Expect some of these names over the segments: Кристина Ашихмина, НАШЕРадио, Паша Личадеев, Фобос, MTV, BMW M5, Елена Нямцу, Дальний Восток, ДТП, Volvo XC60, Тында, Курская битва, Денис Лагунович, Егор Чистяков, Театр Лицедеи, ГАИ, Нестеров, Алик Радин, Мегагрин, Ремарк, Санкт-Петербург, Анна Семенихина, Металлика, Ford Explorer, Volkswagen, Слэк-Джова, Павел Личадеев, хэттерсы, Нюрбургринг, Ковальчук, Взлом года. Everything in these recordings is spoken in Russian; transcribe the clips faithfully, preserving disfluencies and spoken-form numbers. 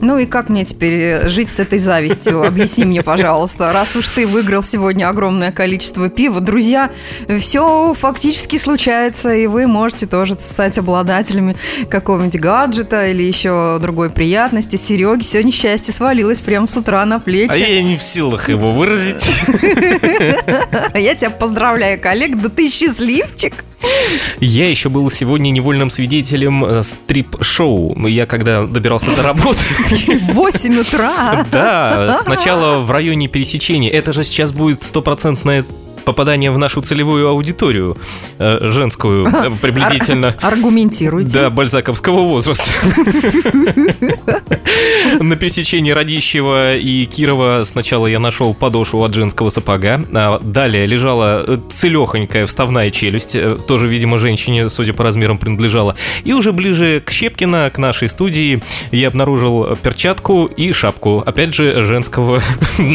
Ну и как мне теперь жить с этой завистью? Объясни мне, пожалуйста. Раз уж ты выиграл сегодня огромное количество пива, друзья, все фактически случается, и вы можете тоже стать обладателями какого-нибудь гаджета или еще другой приятности. Сереге сегодня счастье свалилось прямо с утра на плечи. А я не в силах его выразить. Я тебя поздравляю, коллег, да ты счастливчик. Я еще был сегодня невольным свидетелем стрип-шоу. Я когда добирался до работы... В восемь утра? Да, сначала в районе пересечения. Это же сейчас будет стопроцентное попадание в нашу целевую аудиторию, женскую приблизительно. Ар- аргументируйте. Да, бальзаковского возраста. На пересечении Радищева и Кирова сначала я нашел подошву от женского сапога, а далее лежала целехонькая вставная челюсть, тоже, видимо, женщине, судя по размерам, принадлежала. И уже ближе к Щепкино, к нашей студии, я обнаружил перчатку и шапку, опять же, женского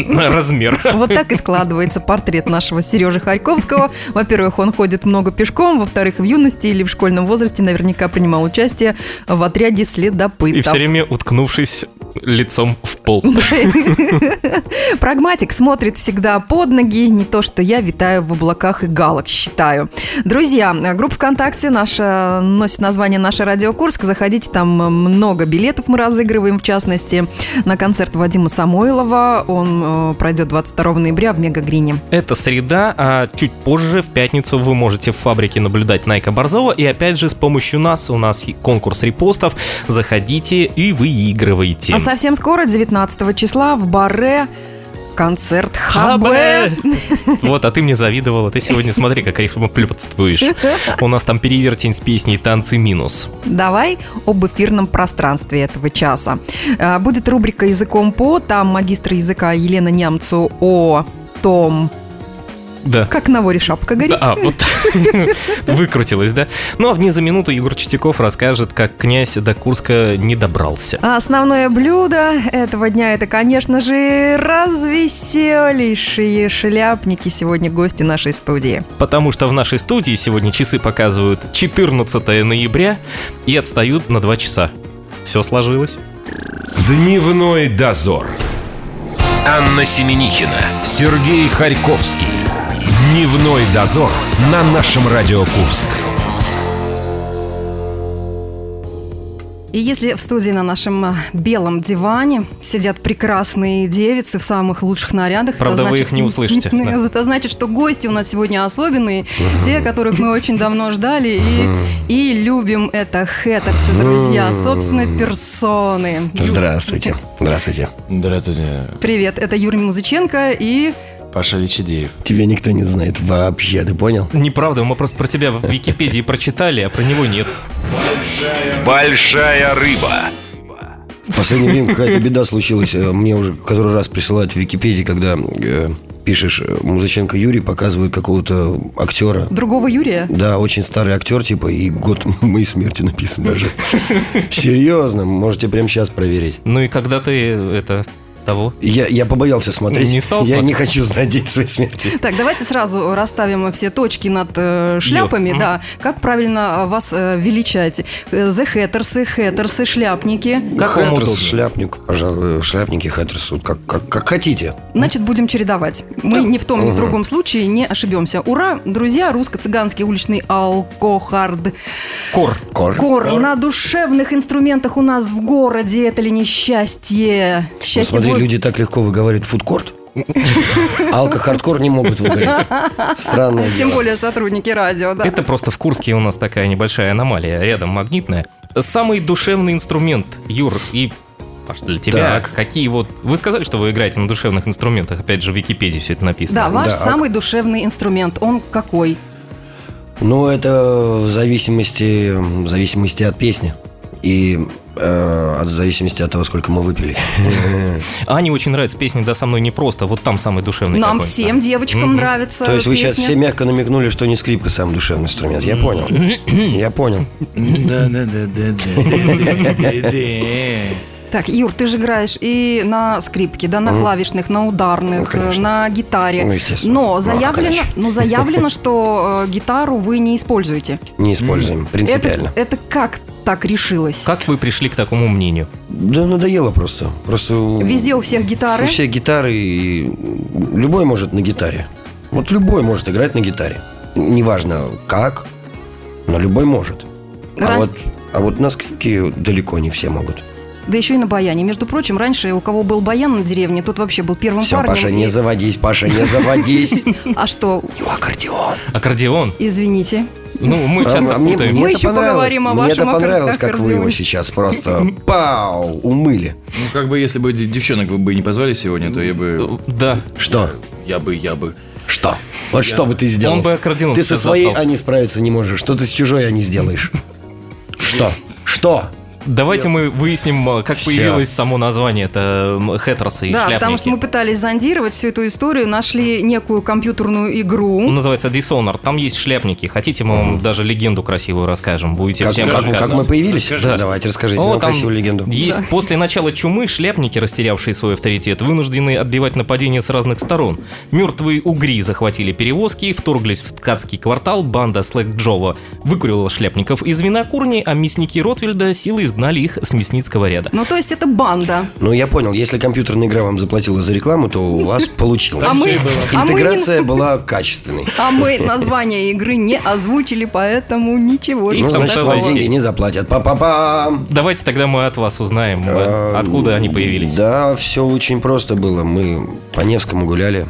размера. Вот так и складывается портрет нашего Сережи. Сережи Харьковского. Во-первых, он ходит много пешком. Во-вторых, в юности или в школьном возрасте наверняка принимал участие в отряде следопытов. И все время уткнувшись лицом в пол. Прагматик смотрит всегда под ноги. Не то, что я витаю в облаках и галок, считаю. Друзья, группа ВКонтакте наша носит название «Наше Радио Курск». Заходите, там много билетов мы разыгрываем. В частности, на концерт Вадима Самойлова. Он пройдет двадцать второго ноября в Мегагрине. Это среда, а чуть позже, в пятницу, вы можете в фабрике наблюдать Найка Борзова. И опять же, с помощью нас, у нас конкурс репостов. Заходите и выигрывайте. Совсем скоро, девятнадцатого числа, в баре концерт Хабе. Вот, а ты мне завидовала. Ты сегодня смотри, как рифмоплётствуешь. У нас там перевертень с песней «Танцы минус». Давай об эфирном пространстве этого часа. Будет рубрика «Языком по». Там магистр языка Елена Нямцу о том... Да. Как на воре шапка горит. Да, а, вот выкрутилась, да? Ну, а в «Не за минуту» Егор Чистяков расскажет, как князь до Курска не добрался. А основное блюдо этого дня — это, конечно же, развеселейшие шляпники. Сегодня гости нашей студии. Потому что в нашей студии сегодня часы показывают четырнадцатого ноября и отстают на два часа. Все сложилось. Дневной дозор. Анна Семенихина, Сергей Харьковский. Дневной дозор на нашем Радио Курск. И если в студии на нашем белом диване сидят прекрасные девицы в самых лучших нарядах... Правда, значит, вы их не услышите. Да. Это значит, что гости у нас сегодня особенные, uh-huh. те, которых мы очень давно ждали uh-huh. и, и любим. Это хэттерсы, друзья, uh-huh. собственные персоны. Здравствуйте. Здравствуйте. Здравствуйте. Привет, это Юрий Музыченко и... Паша Личадеев. Тебя никто не знает вообще, ты понял? Неправда, мы просто про тебя в Википедии прочитали, а про него нет. Большая рыба. В последнее время какая-то беда случилась. Мне уже который раз присылают в Википедии, когда... пишешь «Музыченко Юрий», показывает какого-то актера. Другого Юрия? Да, очень старый актер, типа, и год моей смерти написан даже. Серьезно, можете прямо сейчас проверить. Ну и когда ты это... Того. Я, я побоялся смотреть. Не стал смотреть. Я не хочу знать день своей смерти. Так, давайте сразу расставим все точки над э, шляпами. Йо. Да. Mm-hmm. Как правильно вас э, величать? The хэттерсы, хэттерсы, шляпники. Хэттерс, шляпник, пожалуй, шляпники, хэттерсы, как, как, как хотите. Значит, будем чередовать. Мы yeah. ни в том, ни в uh-huh. другом случае не ошибемся. Ура, друзья, русско-цыганский уличный алкохард. Кор. Кор. Кор. Кор. На душевных инструментах у нас в городе. Это ли несчастье? Счастье. Смотри, люди так легко выговаривают фудкорт. Алко-хардкор не могут выговорить. Странное дело. Тем более сотрудники радио, да. Это просто в Курске у нас такая небольшая аномалия. Рядом магнитная. Самый душевный инструмент, Юр, и... Паш, для тебя так. Какие вот... Вы сказали, что вы играете на душевных инструментах. Опять же, в Википедии все это написано. Да, ваш да, самый а... душевный инструмент. Он какой? Ну, это в зависимости, в зависимости от песни. И... От зависимости от того, сколько мы выпили. Ане очень нравится песня «Да со мной не просто». Вот там самый душевный. Нам какой-то. Всем девочкам mm-hmm. нравится. То есть песня. Вы сейчас все мягко намекнули, что не скрипка самый душевный инструмент. Я понял. Я понял. Да-да-да-да-да. Так, Юр, ты же играешь и на скрипке, да, на mm-hmm. клавишных, на ударных, ну, на гитаре. Ну, естественно. Но заявлено, а, но заявлено что э, гитару вы не используете. Не используем, mm-hmm. принципиально. Это, это как так решилось? Как вы пришли к такому мнению? Да надоело просто. просто. Везде у всех гитары? У всех гитары. И любой может на гитаре. Вот любой может играть на гитаре. Неважно как, но любой может. Ран... А, вот, а вот на скрипке далеко не все могут. Да еще и на баяне. Между прочим, раньше у кого был баян на деревне, тот вообще был первым Все, парнем. Все, Паша, и... не заводись, Паша, не заводись. А что? Аккордеон. Аккордеон. Извините. Ну, мы часто путаем. Мы еще поговорим о вашем аккордеоне. Мне это понравилось, как вы его сейчас просто пау, умыли. Ну, как бы, если бы девчонок вы бы не позвали сегодня, то я бы... Да. Что? Я бы, я бы... Что? Вот что бы ты сделал? Он бы аккордеон. Ты со своей Ани справиться не можешь. Что ты с чужой Ани сделаешь? Что? Что? Давайте Я... мы выясним, как Все. появилось само название. Это хэттерсы и да, шляпники. Да, потому что мы пытались зондировать всю эту историю. Нашли некую компьютерную игру. Он называется Dishonored. Там есть шляпники. Хотите, мы вам mm-hmm. даже легенду красивую расскажем. Будете как, всем как, рассказывать. Как мы появились? Да. Давайте, расскажите О, нам красивую легенду. Есть да. После начала чумы шляпники, растерявшие свой авторитет, вынуждены отбивать нападения с разных сторон. Мертвые угри захватили перевозки, вторглись в ткацкий квартал. Банда Слэк-Джова выкурила шляпников из винокурни, а мясники Ротвельда силы изгнали их с мясницкого ряда. Ну, то есть это банда. Ну, я понял. Если компьютерная игра вам заплатила за рекламу, то у вас получилось. Интеграция была качественной. А мы название игры не озвучили, поэтому ничего. Ну, значит, вам деньги не заплатят. Па-па-пам! Давайте тогда мы от вас узнаем, откуда они появились. Да, все очень просто было. Мы по Невскому гуляли.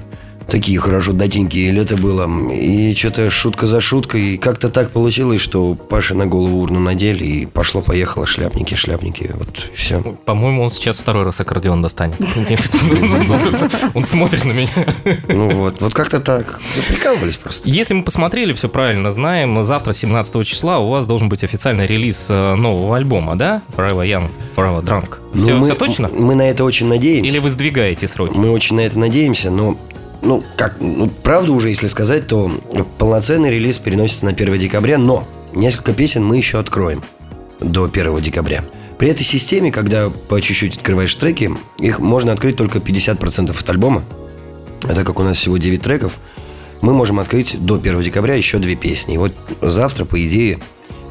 Такие хорошо датенькие, лето было. И что-то шутка за шуткой. И как-то так получилось, что Паше на голову урну надели. И пошло-поехало шляпники, шляпники. Вот все. По-моему, он сейчас второй раз аккордеон достанет. Он смотрит на меня. Ну вот, вот как-то так. Прикалывались просто. Если мы посмотрели, все правильно знаем, завтра, семнадцатого числа, у вас должен быть официальный релиз нового альбома, да? Forever Young, Forever Drunk. Все точно? Мы на это очень надеемся. Или вы сдвигаете сроки? Мы очень на это надеемся, но... Ну, как, ну, правда уже, если сказать, то полноценный релиз переносится на первое декабря, но несколько песен мы еще откроем до первого декабря. При этой системе, когда по чуть-чуть открываешь треки, их можно открыть только пятьдесят процентов от альбома. А так как у нас всего девять треков, мы можем открыть до первого декабря еще две песни. И вот завтра, по идее,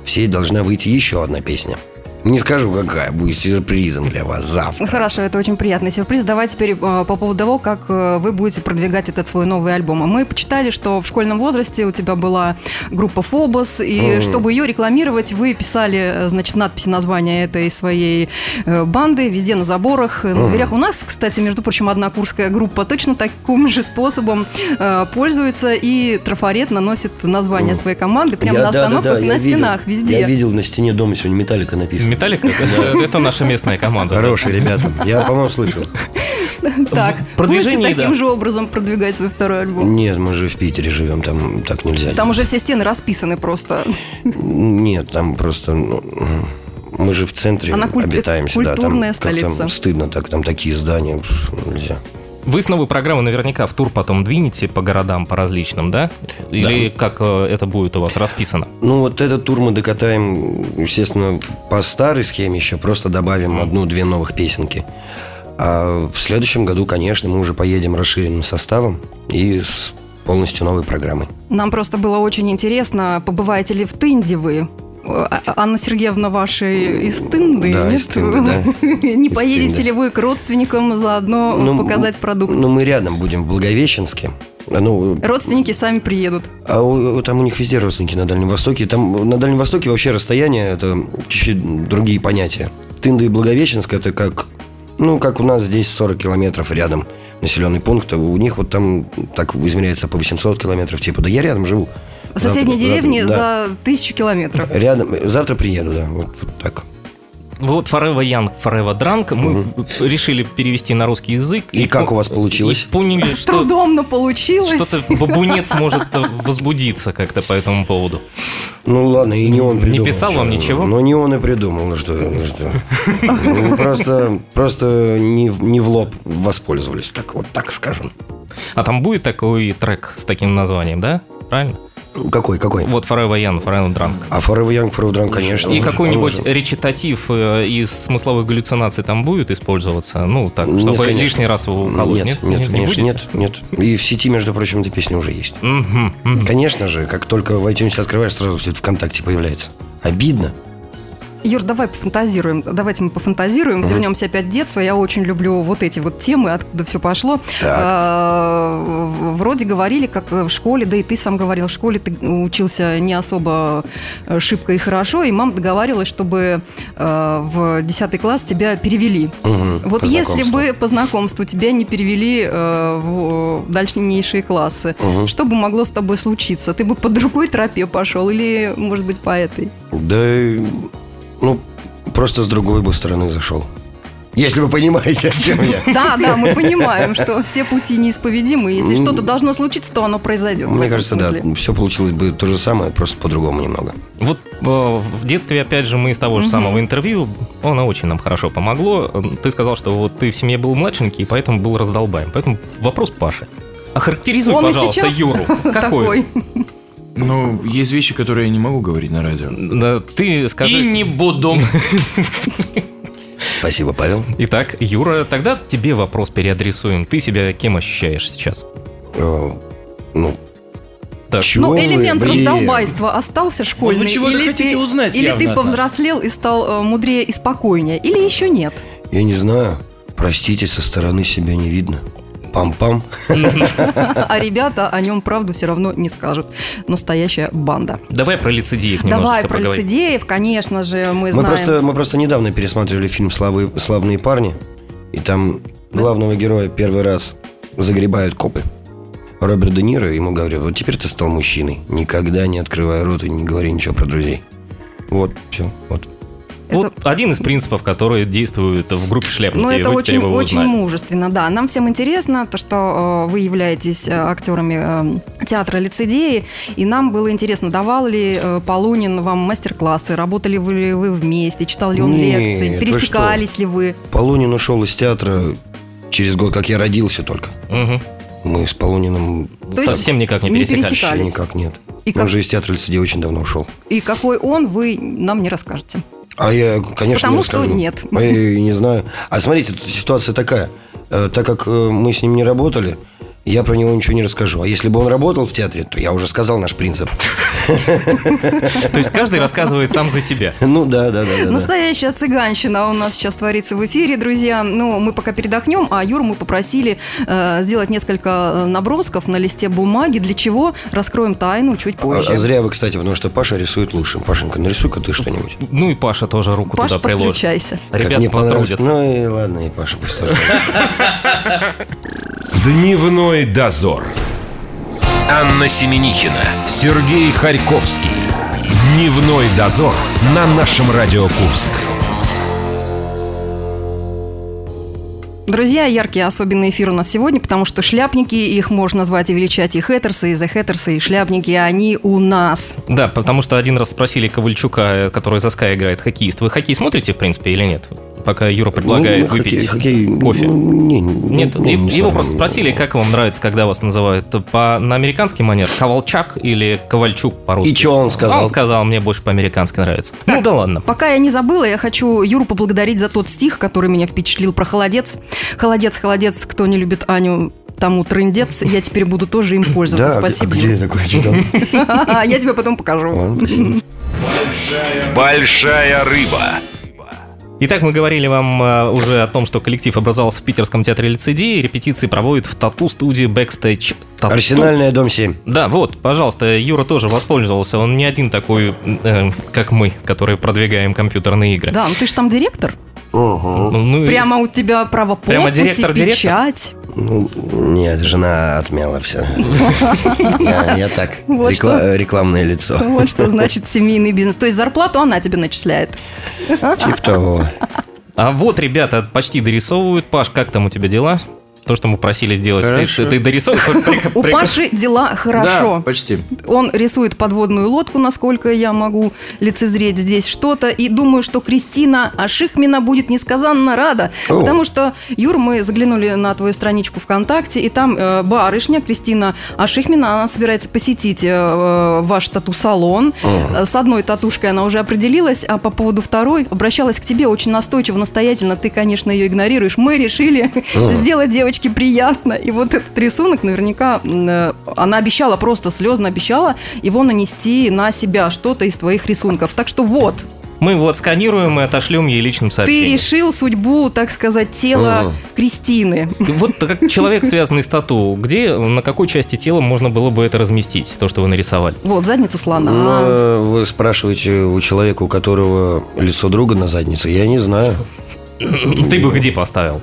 в сеть должна выйти еще одна песня. Не скажу, какая будет сюрпризом для вас завтра. Хорошо, это очень приятный сюрприз. Давай теперь по поводу того, как вы будете продвигать этот свой новый альбом. Мы почитали, что в школьном возрасте у тебя была группа Фобос, и mm. чтобы ее рекламировать, вы писали, значит, надписи, названия этой своей банды везде на заборах, mm. на дверях. У нас, кстати, между прочим, одна курская группа точно таким же способом пользуется, и трафарет наносит название mm. своей команды прямо я, на остановках, да, да, да, на стенах, видел, везде. Я видел на стене дома сегодня «Металлика» написано. «Виталик» — это наша местная команда. Хорошие ребята. Я, по-моему, слышал. Так, будете таким же образом продвигать свой второй альбом? Нет, мы же в Питере живем, там так нельзя. Там уже все стены расписаны просто. Нет, там просто... Мы же в центре обитаемся. Культурная столица. Стыдно так, там такие здания, нельзя. Вы с новой программы наверняка в тур потом двинете по городам, по различным, да? Или да. Как это будет у вас расписано? Ну, вот этот тур мы докатаем, естественно, по старой схеме еще. Просто добавим mm. одну-две новых песенки. А в следующем году, конечно, мы уже поедем расширенным составом и с полностью новой программой. Нам просто было очень интересно, побываете ли в Тынде вы? Анна Сергеевна, ваша из Тынды, да, из Тынды, да. Не из поедете Тынды. Ли вы к родственникам заодно ну, показать продукт? Ну, мы рядом будем в Благовещенске. Ну, родственники сами приедут. А у, там у них везде родственники на Дальнем Востоке. Там на Дальнем Востоке вообще расстояние это чуть-чуть другие понятия. Тында и Благовещенск это как, ну, как у нас здесь сорок километров рядом населенный пункт. У них вот там так измеряется по восемьсот километров. Типа, да я рядом живу. В соседней завтра, деревне завтра, да. За тысячу километров. Рядом. Завтра приеду, да. Вот, вот так. Вот Forever Young, Forever Drunk мы угу. решили перевести на русский язык. И, и как по... у вас получилось? Поняли, С что... трудом, но получилось. Что-то бабунец может возбудиться как-то по этому поводу. Ну ладно, и не он придумал. Не писал что-то. Вам ничего? Ну не он и придумал, ну что. Ну, что. Ну, просто просто не, не в лоб воспользовались, так вот так скажем. А там будет такой трек с таким названием, да? Правильно? Какой, какой? Вот Forever Young, Forever Drunk. А Forever Young, Forever Drunk, конечно. И какой-нибудь речитатив из смысловых галлюцинаций там будет использоваться? Ну, так, чтобы нет, лишний раз его уколоть? Нет, нет, нет, не конечно, нет, нет. И в сети, между прочим, эта песня уже есть. Угу, угу. Конечно же, как только в iTunes открываешь, сразу все это ВКонтакте появляется. Обидно. Юр, давай пофантазируем. Давайте мы пофантазируем. Mm-hmm. Вернемся опять в детство. Я очень люблю вот эти вот темы, откуда все пошло. Вроде говорили, как в школе, да и ты сам говорил, в школе ты учился не особо шибко и хорошо, и мама договаривалась, чтобы в десятый класс тебя перевели. Mm-hmm. Вот если бы по знакомству тебя не перевели в дальнейшие классы, mm-hmm. что бы могло с тобой случиться? Ты бы по другой тропе пошел или, может быть, по этой? Да... Ну, просто с другой бы стороны зашел. Если вы понимаете, о чем я. Да, да, мы понимаем, что все пути неисповедимы. Если что-то должно случиться, то оно произойдет. Мне кажется, да, все получилось бы то же самое, просто по-другому немного. Вот в детстве, опять же, мы из того же самого интервью, оно очень нам хорошо помогло. Ты сказал, что вот ты в семье был младшенький, и поэтому был раздолбаем. Поэтому вопрос Паши. Охарактеризуй, пожалуйста, Юру. Какой? Ну, есть вещи, которые я не могу говорить на радио. Да, ты скажи... И не буду. Спасибо, Павел. Итак, Юра, тогда тебе вопрос переадресуем. Ты себя кем ощущаешь сейчас? Ну... Ну, элемент блин. раздолбайства остался школьный. Ну, вы чего-то хотите узнать явно. Или ты повзрослел и стал мудрее и спокойнее, или еще нет? Я не знаю. Простите, со стороны себя не видно. Пам-пам. А ребята о нем правду все равно не скажут. Настоящая банда. Давай про лицедеев немножечко Давай про поговорить. Лицедеев, конечно же, мы, мы знаем. Просто, мы просто недавно пересматривали фильм «Славы, «Славные парни», и там главного героя первый раз загребают копы. Роберт Де Ниро ему говорит: вот теперь ты стал мужчиной. Никогда не открывай рот и не говори ничего про друзей. Вот, все, вот. Вот это... один из принципов, которые действуют в группе «Шляпники». Ну, это очень, очень мужественно, да. Нам всем интересно, то, что э, вы являетесь актерами э, театра «Лицедеи», и нам было интересно, давал ли э, Полунин вам мастер-классы, работали вы ли вы вместе, читал ли он Нет, лекции, пересекались вы ли вы? Полунин ушел из театра через год, как я родился только. Угу. Мы с Полуниным... То совсем никак не пересекались? Не пересекались. Никак нет. И он как... же из театра «Лицедеи» очень давно ушел. И какой он, вы нам не расскажете. А я, конечно, Потому не что расскажу. Нет. А я не знаю. А смотрите, тут ситуация такая. Так как мы с ним не работали, я про него ничего не расскажу. А если бы он работал в театре, то я уже сказал наш принцип. То есть каждый рассказывает сам за себя. Ну да, да, да. Настоящая цыганщина у нас сейчас творится в эфире, друзья. Ну, мы пока передохнем, а Юру мы попросили сделать несколько набросков на листе бумаги. Для чего? Раскроем тайну чуть позже. А зря вы, кстати, потому что Паша рисует лучше. Пашенька, нарисуй-ка ты что-нибудь. Ну и Паша тоже руку туда приложит. Паша, подключайся. Ребята потрудятся. Ну и ладно, и Паша пусть тоже. Дневной дозор. Анна Семенихина, Сергей Харьковский. Дневной дозор на нашем Радио Курск. Друзья, яркий особенный эфир у нас сегодня, потому что шляпники, их можно назвать и величать, и хэттерсы, и зэхэттерсы, и шляпники, они у нас. Да, потому что один раз спросили Ковальчука, который за «Скай» играет, хоккеист: вы хоккей смотрите, в принципе, или нет? Пока Юра предлагает ну, выпить хоккей, хоккей, кофе. Не, нет, не, не его не просто спросили, как вам нравится, когда вас называют по, на американский манер Ковальчак или Ковальчук по-русски. И что он сказал? А он сказал, мне больше по-американски нравится. Так, ну да ладно. Пока я не забыла, я хочу Юру поблагодарить за тот стих, который меня впечатлил про холодец. Холодец, холодец, кто не любит Аню, тому трындец. Я теперь буду тоже им пользоваться. Да, спасибо. А где я такое читал? Я тебе потом покажу. Большая рыба. Итак, мы говорили вам уже о том, что коллектив образовался в Питерском театре «Лицедеи». Репетиции проводят в тату-студии «Бэкстейдж». Тату. Арсенальная, дом семь. Да, вот, пожалуйста, Юра тоже воспользовался. Он не один такой, э, как мы, которые продвигаем компьютерные игры. Да, ну ты же там директор. Ого. Ну, прямо у тебя право подписи, печать. Ну, нет, жена отмяла все. Я так, рекламное лицо. Вот что значит семейный бизнес. То есть зарплату она тебе начисляет. Типа того. А вот ребята почти дорисовывают. Паш, как там у тебя дела? то, что мы просили сделать. Хорошо. Ты, ты дорисовал? У Паши дела хорошо. Да, почти. Он рисует подводную лодку, насколько я могу лицезреть здесь что-то. И думаю, что Кристина Ашихмина будет несказанно рада. О. Потому что, Юр, мы заглянули на твою страничку ВКонтакте, и там э, барышня Кристина Ашихмина, она собирается посетить э, ваш тату-салон. О. С одной татушкой она уже определилась, а по поводу второй обращалась к тебе очень настойчиво, настоятельно. Ты, конечно, ее игнорируешь. Мы решили О. сделать девочке приятно. И вот этот рисунок наверняка... Э, она обещала, просто слезно обещала его нанести на себя, что-то из твоих рисунков. Так что вот... Мы вот сканируем и отошлем ей личным сообщением. Ты решил судьбу, так сказать, тела А-а-а. Кристины. Вот как человек, связанный с тату, где, на какой части тела можно было бы это разместить, то, что вы нарисовали? Вот, задницу слона. Но вы спрашиваете у человека, у которого лицо друга на заднице, я не знаю. Ты бы где поставил?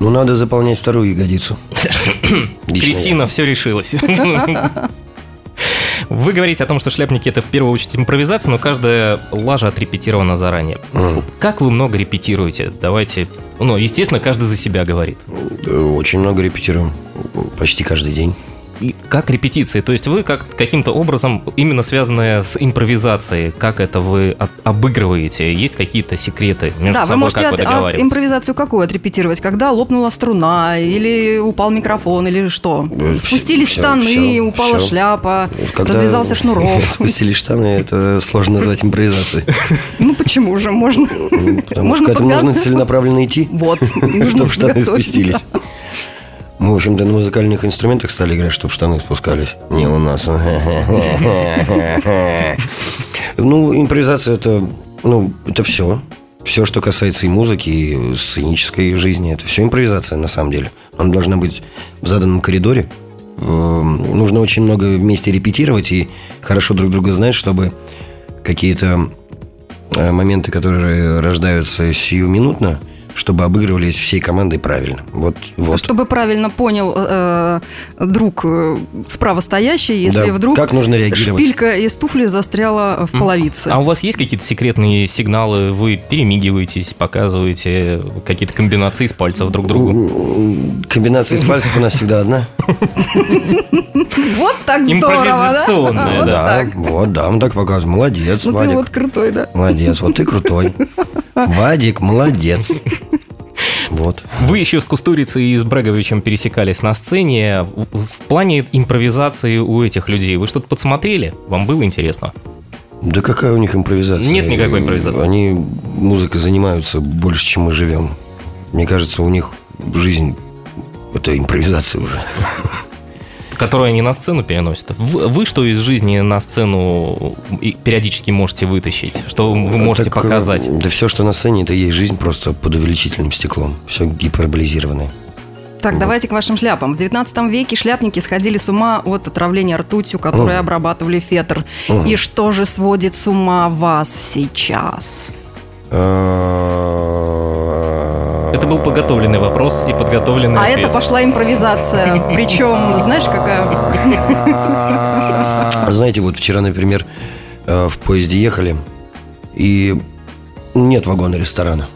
Ну, надо заполнять вторую ягодицу. Кристина, я. Все решилось. Вы говорите о том, что шляпники — это в первую очередь импровизация, но каждая лажа отрепетирована заранее. Mm. Как вы много репетируете? Давайте... Ну, естественно, каждый за себя говорит. Очень много репетируем. Почти каждый день. И как репетиции? То есть вы как, каким-то образом, именно связанные с импровизацией, как это вы от, обыгрываете? Есть какие-то секреты между да, собой, как вы договариваетесь? Да, вы можете импровизацию какую отрепетировать? Когда лопнула струна, или упал микрофон, или что? Спустились все, штаны, все, упала все. Шляпа, когда развязался шнурок. Спустились штаны, это сложно назвать импровизацией. Ну почему же? Можно. Потому что к этому нужно целенаправленно идти, чтобы штаны спустились. Мы, в общем-то, на музыкальных инструментах стали играть, чтобы штаны спускались. Не у нас. Ну, импровизация – это, ну, это все. Все, что касается и музыки, и сценической жизни – это все импровизация, на самом деле. Она должна быть в заданном коридоре. Нужно очень много вместе репетировать и хорошо друг друга знать, чтобы какие-то моменты, которые рождаются сиюминутно, чтобы обыгрывались всей командой правильно. Вот, вот. Чтобы правильно понял э, друг э, справа стоящий, если да, вдруг как нужно реагировать? Шпилька из туфли застряла в половице. А у вас есть какие-то секретные сигналы? Вы перемигиваетесь, показываете какие-то комбинации из пальцев друг другу? Комбинация из пальцев у нас всегда одна. Вот так здорово, да? Импровизационная, да. Вот, да, мы так показываем. Молодец, Вадик. Вот ты вот крутой, да? Молодец, вот ты крутой. Вадик, молодец. Вот. Вы еще с Кустурицей и с Бреговичем пересекались на сцене. В плане импровизации у этих людей вы что-то подсмотрели? Вам было интересно? Да какая у них импровизация? Нет никакой импровизации. Они музыкой занимаются больше, чем мы живем. Мне кажется, у них жизнь – это импровизация уже. Которую они на сцену переносят. Вы что из жизни на сцену периодически можете вытащить? Что вы можете так, показать? Да все, что на сцене, это есть жизнь просто под увеличительным стеклом. Все гиперболизированное. Так, вот. Давайте к вашим шляпам. В девятнадцатом веке шляпники сходили с ума от отравления ртутью, которые mm. обрабатывали фетр. Mm. И что же сводит с ума вас сейчас? Это был подготовленный вопрос и подготовленный ответ. А это пошла импровизация. Причем, знаешь, какая? Знаете, вот вчера, например, в поезде ехали, и нет вагона ресторана.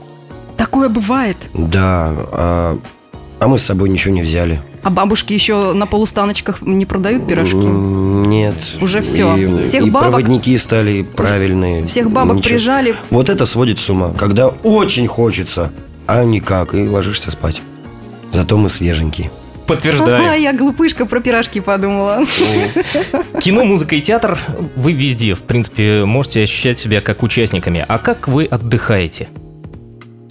Такое бывает? Да, а, а мы с собой ничего не взяли. А бабушки еще на полустаночках не продают пирожки? Нет. Уже все. И, всех и бабок... проводники стали правильные. Всех бабок ничего. Прижали. Вот это сводит с ума, когда очень хочется... А никак, и ложишься спать. Зато мы свеженькие. Подтверждаю. А, я глупышка про пирожки подумала. Кино, музыка и театр. Вы везде, в принципе, можете ощущать себя как участниками. А как вы отдыхаете?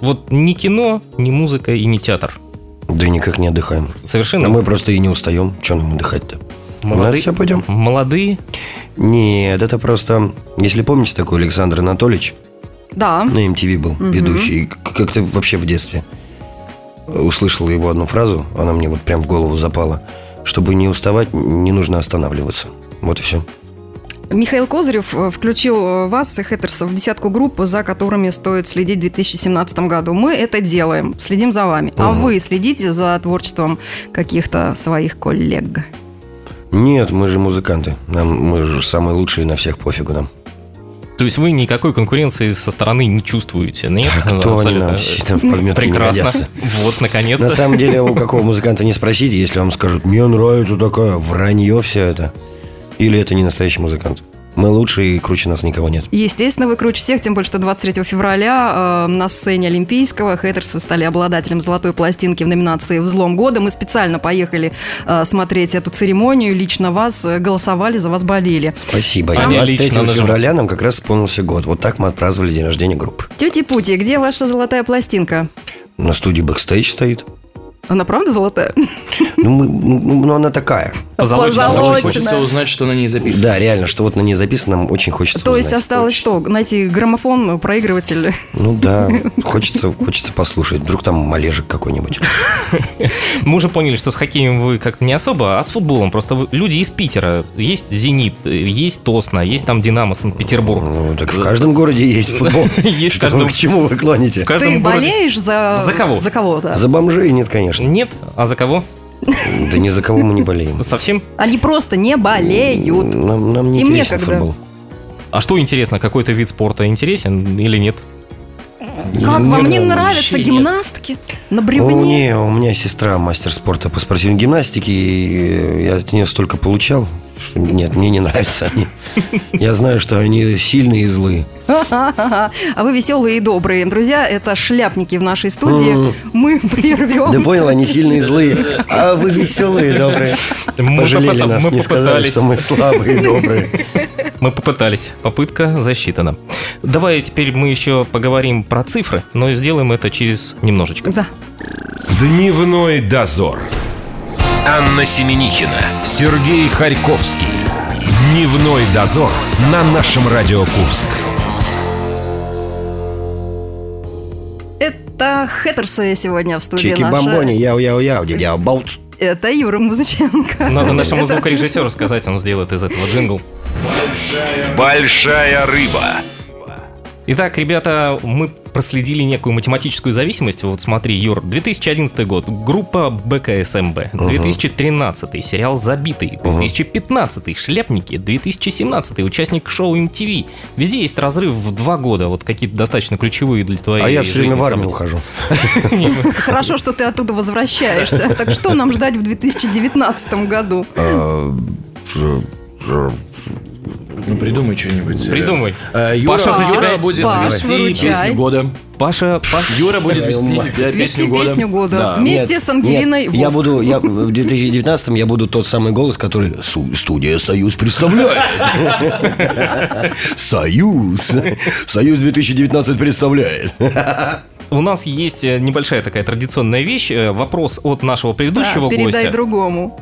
Вот ни кино, ни музыка и ни театр. Да никак не отдыхаем. Совершенно. Мы просто и не устаем. Че нам отдыхать-то? Молодые? У нас все пойдем. Молодые? Нет, это просто... Если помните такой Александр Анатольевич... Да. На эм ти ви был угу. ведущий. Как-то вообще в детстве услышал его одну фразу, она мне вот прям в голову запала. Чтобы не уставать, не нужно останавливаться. Вот и все. Михаил Козырев включил вас, хейтерсов, в десятку групп, за которыми стоит следить в две тысячи семнадцатом году. Мы это делаем, следим за вами. Угу. А вы следите за творчеством каких-то своих коллег? Нет, мы же музыканты. Нам, мы же самые лучшие, на всех пофигу нам. То есть вы никакой конкуренции со стороны не чувствуете, нет? Кто они нам там в подметке не годятся? Вот, наконец-то. На самом деле, у какого музыканта не спросите, если вам скажут, мне нравится такая, вранье все это. Или это не настоящий музыкант? Мы лучше и круче нас никого нет. Естественно, вы круче всех, тем более, что двадцать третьего февраля э, на сцене Олимпийского хейтерсы стали обладателем золотой пластинки в номинации «Взлом года». Мы специально поехали э, смотреть эту церемонию. Лично вас голосовали, за вас болели. Спасибо. А двадцать третьего февраля нам как раз исполнился год. Вот так мы отпраздновали день рождения группы. Тетя Пути, где ваша золотая пластинка? На студии «Бэкстейдж» стоит. Она правда золотая? Ну, мы, ну она такая. Позолоченная. Позолоченная. Хочется узнать, что на ней записано. Да, реально, что вот на ней записано, нам очень хочется То узнать. Есть осталось очень. Что? Найти граммофон, проигрыватель? Ну да, хочется, хочется послушать. Вдруг там малежик какой-нибудь. Мы уже поняли, что с хоккеем вы как-то не особо, а с футболом. Просто люди из Питера. Есть «Зенит», есть «Тосна», есть там «Динамо» Санкт-Петербург. Ну, так в каждом городе есть футбол. Есть в каждом. К чему вы клоните? Ты болеешь за... За кого? За кого, да. За бомжей нет, конечно. Нет, а за кого? Да ни за кого мы не болеем. Совсем? Они просто не болеют. Нам, нам не интересен футбол. А что интересно, какой-то вид спорта интересен или нет? Как вам не нравятся гимнастки на бревне? У меня сестра мастер спорта по спортивной гимнастике, и я от нее столько получал. Нет, мне не нравятся они. Я знаю, что они сильные и злые. А вы веселые и добрые. Друзья, это шляпники в нашей студии. Mm. Мы прервемся. Да понял, они сильные и злые. А вы веселые и добрые. Мы Пожалели нас, мы не попытались. Сказали, что мы слабые и добрые. Мы попытались. Попытка засчитана. Давай теперь мы еще поговорим про цифры, но сделаем это через немножечко. Да. Дневной дозор. Анна Семенихина, Сергей Харьковский. Дневной дозор на нашем Радио Курск. Это хэттерсы сегодня в студии. Чики-бомбони, яу-яу-яу, дядя-баут. Это Юра Музыченко. Надо нашему звукорежиссеру сказать, он сделает из этого джингл. Большая рыба. Итак, ребята, мы проследили некую математическую зависимость. Вот смотри, Юр, две тысячи одиннадцатый год, группа БКСМБ, uh-huh. две тысячи тринадцатый, сериал «Забитый», две тысячи пятнадцатый, «Шляпники», две тысячи семнадцатый, участник шоу эм ти ви. Везде есть разрыв в два года, вот какие-то достаточно ключевые для твоей жизни. А я все время в армию ухожу. Хорошо, что ты оттуда возвращаешься. Так что нам ждать в две тысячи девятнадцатом году? Ну, придумай что-нибудь. Придумай. А, Юра, Паша за тебя Юра будет Паш, вести песню года. Паша, Паша. Юра будет вести песню года. Песню года. Да. Вместе нет, с Ангелиной. Нет, я буду, я, в две тысячи девятнадцатом я буду тот самый голос, который студия «Союз» представляет. Союз. Союз две тысячи девятнадцать представляет. У нас есть небольшая такая традиционная вещь. Вопрос от нашего предыдущего гостя. Передай другому.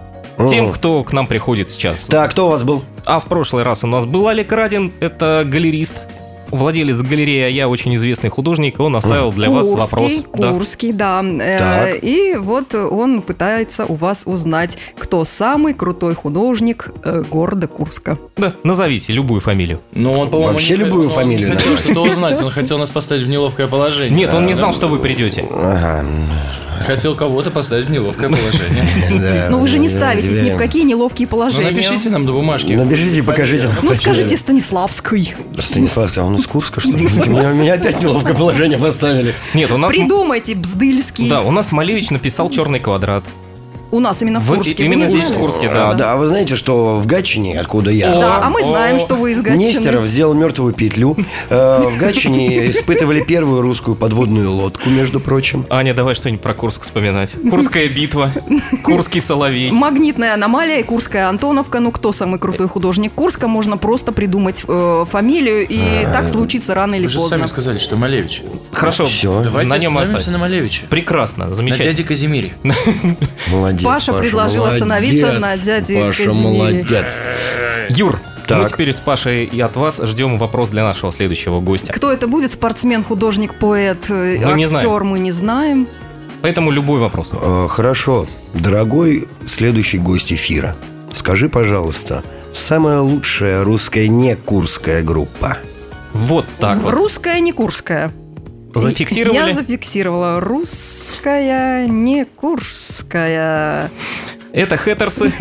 Тем, кто к нам приходит сейчас. Так, кто у вас был? А в прошлый раз у нас был Алик Радин, это галерист, владелец галереи «А я» очень известный художник. Он оставил для Курский, вас вопрос. Курский, да. да. И вот он пытается у вас узнать, кто самый крутой художник города Курска. Да, назовите любую фамилию. Ну, он, по-моему, вообще не, любую он фамилию. Он хотел что-то узнать, он хотел нас поставить в неловкое положение. Нет, он не знал, что вы придете. Ага. Хотел кого-то поставить в неловкое положение. Но вы же не ставитесь ни в какие неловкие положения. Напишите нам до бумажки. Напишите, покажите. Ну скажите Станиславской. Станиславская, он из Курска, что ли? Меня опять неловкое положение поставили. Нет, у нас... Придумайте, Бздыльский. Да, у нас Малевич написал «Черный квадрат». У нас именно в Курске. Именно здесь, в Курске, да. Да, а вы знаете, что в Гатчине, откуда я... Да, а мы знаем, что вы из Гатчины. Нестеров сделал мертвую петлю. В Гатчине испытывали первую русскую подводную лодку, между прочим. Аня, давай что-нибудь про Курск вспоминать. Курская битва, Курский соловей. Магнитная аномалия и Курская Антоновка. Ну, кто самый крутой художник Курска? Можно просто придумать фамилию, и так случится рано или поздно. Вы же сами сказали, что Малевич. Хорошо, на нем оставимся на Малевиче. Прекрасно, замечательно. На дяде Казимире. Молодец. Паша, Паша предложил молодец, остановиться на дяде Паша Казимире. Молодец. Юр, так. Мы теперь с Пашей и от вас ждем вопрос для нашего следующего гостя. Кто это будет? Спортсмен, художник, поэт, мы актер? Не знаем. Мы не знаем. Поэтому любой вопрос. Э, хорошо. Дорогой следующий гость эфира, скажи, пожалуйста, самая лучшая русская некурская группа. Вот так вот. Русская некурская. Зафиксировали? Я зафиксировала. Русская, не курская. Это хэттерсы.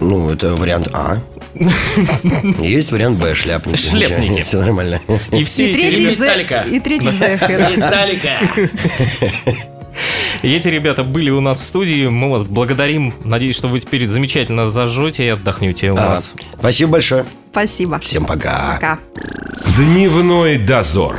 Ну, это вариант А. Есть вариант Б, шляпники. Шляпники. Все нормально. И все эти ребята... И третий З. И Сталика. Эти ребята были у нас в студии. Мы вас благодарим. Надеюсь, что вы теперь замечательно зажжете и отдохнете у а, нас. Спасибо большое. Спасибо. Всем пока. Пока. Дневной дозор.